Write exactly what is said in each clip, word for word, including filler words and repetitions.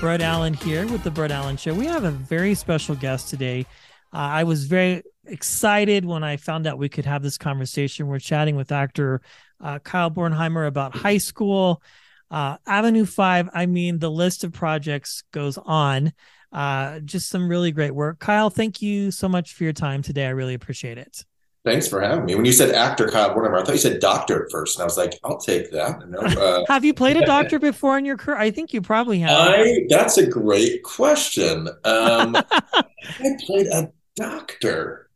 Brett Allen here with the Brett Allen Show. We have a very special guest today. Uh, I was very excited when I found out we could have this conversation. We're chatting with actor uh, Kyle Bornheimer about High School, uh, Avenue five. I mean, the list of projects goes on. Uh, just some really great work. Kyle, thank you so much for your time today. I really appreciate it. Thanks for having me. When you said actor Kyle Bornheimer, I thought you said doctor at first, and I was like, I'll take that. You know, uh, have you played a doctor before in your career? I think you probably have. I, that's a great question. Um, I played a doctor.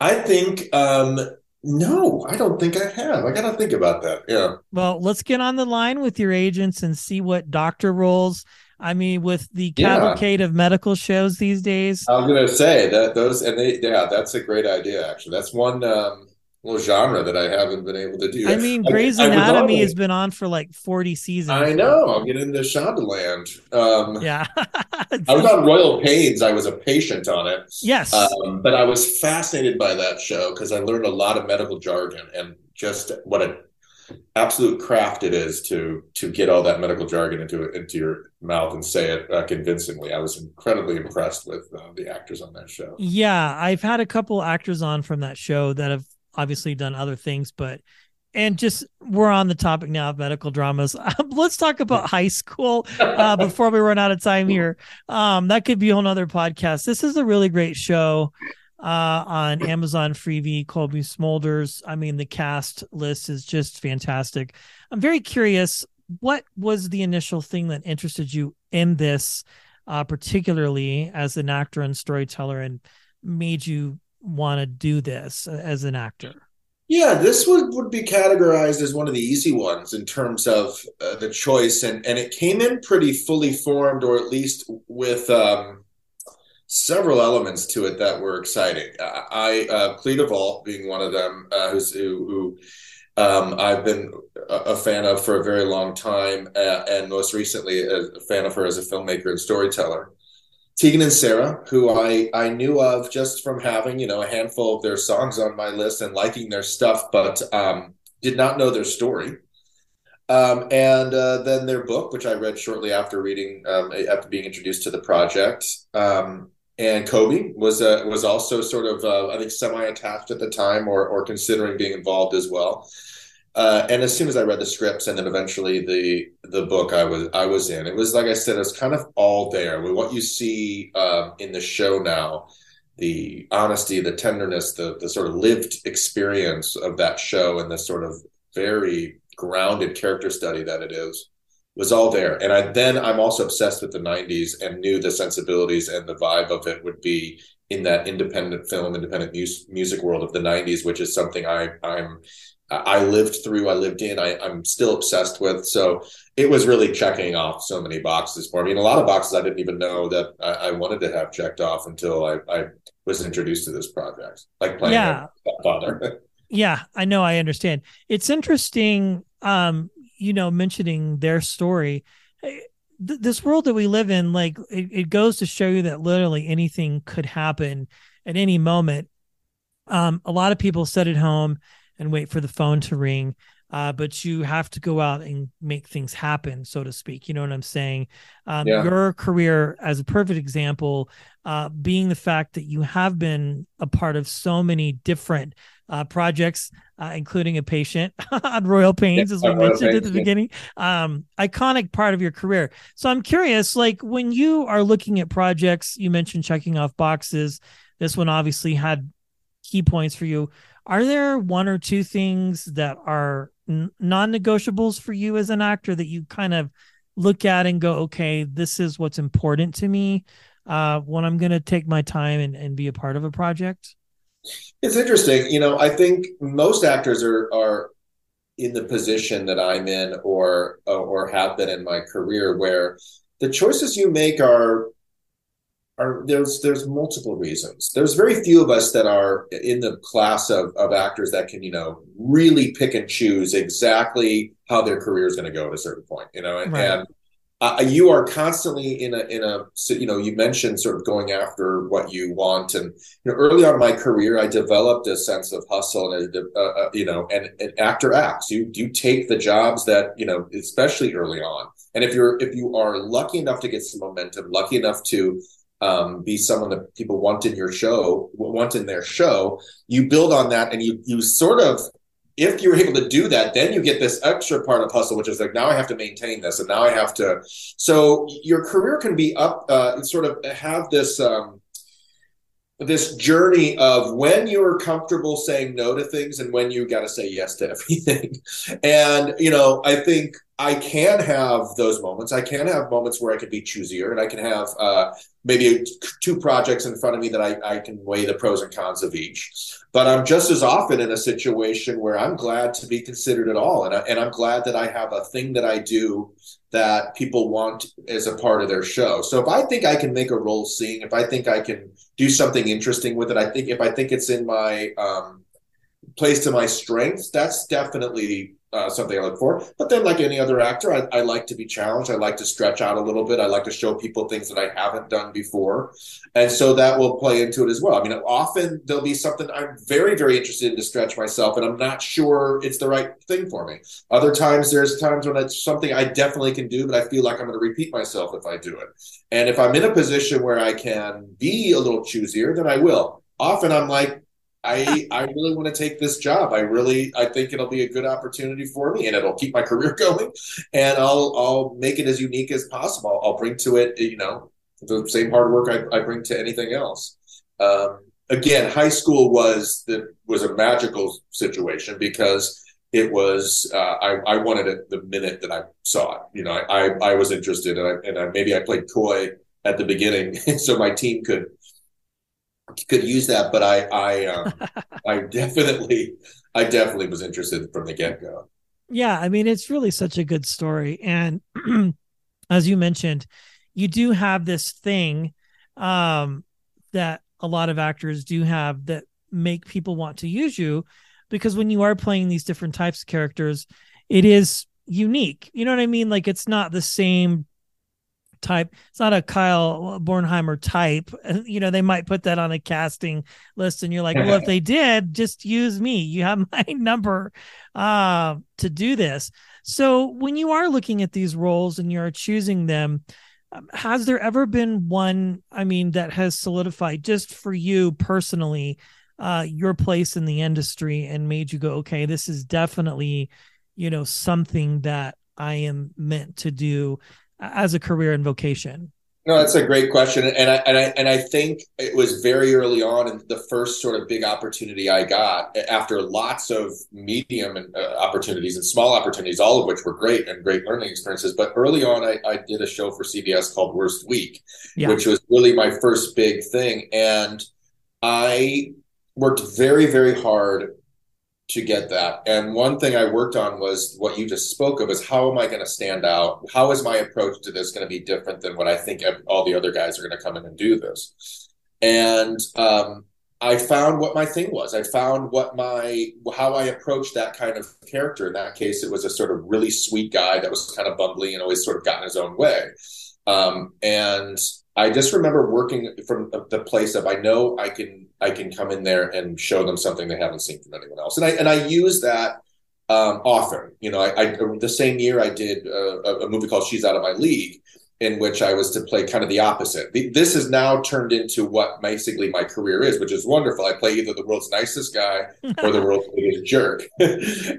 I think, um, no, I don't think I have. I got to think about that. Yeah. Well, let's get on the line with your agents and see what doctor roles. I mean, with the cavalcade yeah. of medical shows these days. I was going to say that those, and they, yeah, that's a great idea, actually. That's one um, little genre that I haven't been able to do. I mean, Grey's I, Anatomy I has been on for like forty seasons. I know. I'll get into Shondaland. Um, yeah. I was on Royal Pains. I was a patient on it. Yes. Um, but I was fascinated by that show because I learned a lot of medical jargon and just what a absolute craft it is to to get all that medical jargon into into your mouth and say it uh, convincingly. I was incredibly impressed with uh, the actors on that show. Yeah, I've had a couple actors on from that show that have obviously done other things, but and just we're on the topic now of medical dramas. Let's talk about High School uh, before we run out of time here. Um, that could be a whole nother podcast. This is a really great show. Uh, on Amazon Freevee, Cobie Smulders. I mean, the cast list is just fantastic. I'm very curious, what was the initial thing that interested you in this, uh, particularly as an actor and storyteller, and made you want to do this as an actor? Yeah, this would, would be categorized as one of the easy ones in terms of uh, the choice. And, and it came in pretty fully formed, or at least with... Um, several elements to it that were exciting. I, uh, Clea DuVall being one of them, uh, who's, who, who um, I've been a, a fan of for a very long time, uh, and most recently a, a fan of her as a filmmaker and storyteller. Tegan and Sarah, who I, I knew of just from having, you know, a handful of their songs on my list and liking their stuff, but um, did not know their story. Um, and uh, then their book, which I read shortly after reading, um, after being introduced to the project. Um, And Cobie was uh, was also sort of, uh, I think, semi-attached at the time or or considering being involved as well. Uh, and as soon as I read the scripts and then eventually the the book I was I was in, it was, like I said, it was kind of all there. With what you see um, in the show now, the honesty, the tenderness, the the sort of lived experience of that show and the sort of very grounded character study that it is. Was all there. And I then I'm also obsessed with the nineties and knew the sensibilities and the vibe of it would be in that independent film, independent mu- music world of the nineties, which is something I, I'm I lived through, I lived in, I, I'm still obsessed with. So it was really checking off so many boxes for me. And a lot of boxes I didn't even know that I, I wanted to have checked off until I, I was introduced to this project, like playing yeah. Father. Yeah, I know. I understand. It's interesting, um, you know, mentioning their story. This world that we live in, like it, it goes to show you that literally anything could happen at any moment. Um, a lot of people sit at home and wait for the phone to ring, uh, but you have to go out and make things happen, so to speak. You know what I'm saying? Um, yeah. Your career, as a perfect example, uh, being the fact that you have been a part of so many different uh, projects, uh, including a patient on Royal Pains, as we oh, mentioned okay. at the beginning, um, iconic part of your career. So I'm curious, like when you are looking at projects, you mentioned checking off boxes. This one obviously had key points for you. Are there one or two things that are n- non-negotiables for you as an actor that you kind of look at and go, okay, this is what's important to me uh, when I'm going to take my time and, and be a part of a project? It's interesting. You know, I think most actors are, are in the position that I'm in or, or have been in my career where the choices you make are Are, there's there's multiple reasons. There's very few of us that are in the class of, of actors that can, you know, really pick and choose exactly how their career is going to go at a certain point, you know, and, right. and uh, you are constantly in a, in a, you know, you mentioned sort of going after what you want. And, you know, early on in my career, I developed a sense of hustle and, a, a, a, you know, and an actor acts, you, you take the jobs that, you know, especially early on. And if you're, if you are lucky enough to get some momentum, lucky enough to, Um, be someone that people want in your show, want in their show, you build on that. And you, you sort of, if you're able to do that, then you get this extra part of hustle, which is like, now I have to maintain this. And now I have to, so your career can be up, uh, sort of have this, um, this journey of when you're comfortable saying no to things and when you got to say yes to everything. And, you know, I think I can have those moments. I can have moments where I could be choosier, and I can have uh, maybe two projects in front of me that I, I can weigh the pros and cons of each. But I'm just as often in a situation where I'm glad to be considered at all. And, I, and I'm glad that I have a thing that I do that people want as a part of their show. So if I think I can make a role sing, if I think I can do something interesting with it, I think if I think it's in my um, place to my strengths, that's definitely uh, something I look for. But then like any other actor, I, I like to be challenged. I like to stretch out a little bit. I like to show people things that I haven't done before. And so that will play into it as well. I mean, often there'll be something I'm very, very interested in to stretch myself, and I'm not sure it's the right thing for me. Other times, there's times when it's something I definitely can do, but I feel like I'm going to repeat myself if I do it. And if I'm in a position where I can be a little choosier, then I will. Often I'm like, I, I really want to take this job. I really, I think it'll be a good opportunity for me, and it'll keep my career going, and I'll, I'll make it as unique as possible. I'll bring to it, you know, the same hard work I, I bring to anything else. Um, again, High School was the, was a magical situation because it was, uh, I, I wanted it the minute that I saw it, you know, I, I, I was interested, and I, and I, maybe I played coy at the beginning so my team could, could use that, but I, I, um, I definitely, I definitely was interested from the get go. Yeah. I mean, it's really such a good story. And as you mentioned, you do have this thing um, that a lot of actors do have that make people want to use you, because when you are playing these different types of characters, it is unique. You know what I mean? Like, it's not the same type. It's not a Kyle Bornheimer type. You know, they might put that on a casting list and you're like, well, if they did, just use me. You have my number uh, to do this. So when you are looking at these roles and you're choosing them, has there ever been one, I mean, that has solidified just for you personally, uh, your place in the industry and made you go, okay, this is definitely, you know, something that I am meant to do as a career and vocation? No, that's a great question. And I, and I, and I think it was very early on in the first sort of big opportunity I got after lots of medium and uh, opportunities and small opportunities, all of which were great and great learning experiences. But early on, I, I did a show for C B S called Worst Week, yeah. which was really my first big thing. And I worked very, very hard to get that. And one thing I worked on was what you just spoke of, is how am I going to stand out? How is my approach to this going to be different than what I think all the other guys are going to come in and do this? And um, I found what my thing was. I found what my, how I approached that kind of character. In that case, it was a sort of really sweet guy that was kind of bumbly and always sort of got in his own way. Um, and I just remember working from the place of, I know I can, I can come in there and show them something they haven't seen from anyone else. And I, and I use that um, often, you know, I, I, the same year I did a, a movie called She's Out of My League, in which I was to play kind of the opposite. This has now turned into what basically my career is, which is wonderful. I play either the world's nicest guy or the world's biggest jerk.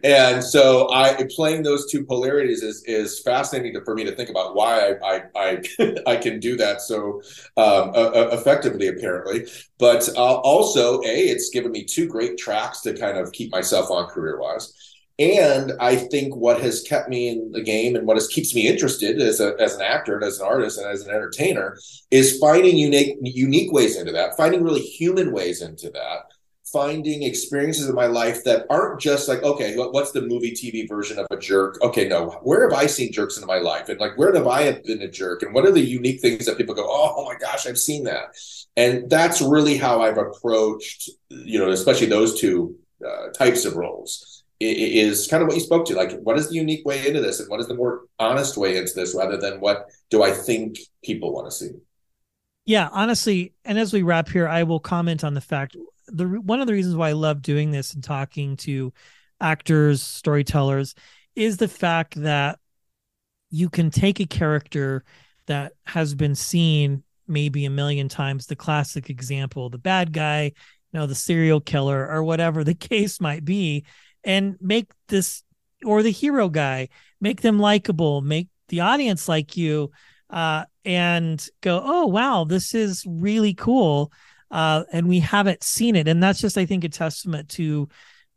And so I playing those two polarities is is fascinating for me to think about why I I I, I can do that so um, uh, effectively, apparently. But uh, also, A, it's given me two great tracks to kind of keep myself on career-wise. And I think what has kept me in the game and what has keeps me interested as a as an actor and as an artist and as an entertainer is finding unique unique ways into that, finding really human ways into that, finding experiences in my life that aren't just like, okay, what's the movie T V version of a jerk? Okay, no, where have I seen jerks in my life? And like, where have I been a jerk? And what are the unique things that people go, oh my gosh, I've seen that. And that's really how I've approached, you know, especially those two uh, types of roles. Is kind of what you spoke to, like, what is the unique way into this and what is the more honest way into this rather than what do I think people want to see? Yeah, honestly. And as we wrap here, I will comment on the fact, the one of the reasons why I love doing this and talking to actors, storytellers, is the fact that you can take a character that has been seen maybe a million times, the classic example, the bad guy, you know, the serial killer or whatever the case might be, and make this, or the hero guy, make them likable, make the audience like you, uh, and go, oh, wow, this is really cool. Uh, and we haven't seen it. And that's just, I think, a testament to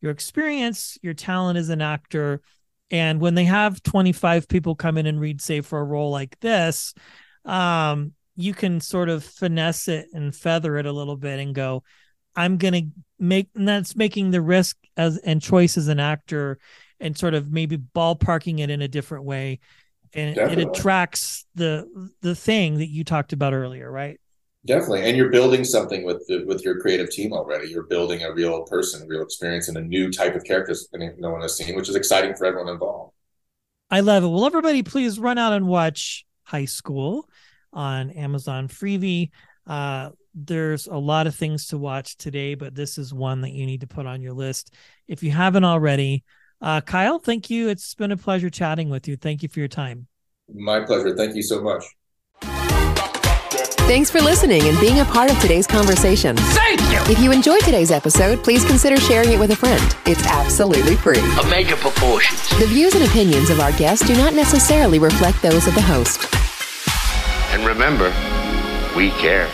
your experience, your talent as an actor. And when they have twenty-five people come in and read, say, for a role like this, um, you can sort of finesse it and feather it a little bit and go, I'm going to make, and that's making the risk as and choice as an actor and sort of maybe ballparking it in a different way. And Definitely. It attracts the, the thing that you talked about earlier, right? Definitely. And you're building something with the, with your creative team already. You're building a real person, a real experience, and a new type of characters no one has seen, which is exciting for everyone involved. I love it. Well, everybody, please run out and watch High School on Amazon Freevee. Uh, There's a lot of things to watch today, but this is one that you need to put on your list if you haven't already. Uh, Kyle, thank you. It's been a pleasure chatting with you. Thank you for your time. My pleasure. Thank you so much. Thanks for listening and being a part of today's conversation. Thank you. If you enjoyed today's episode, please consider sharing it with a friend. It's absolutely free. A major proportion. The views and opinions of our guests do not necessarily reflect those of the host. And remember, we care.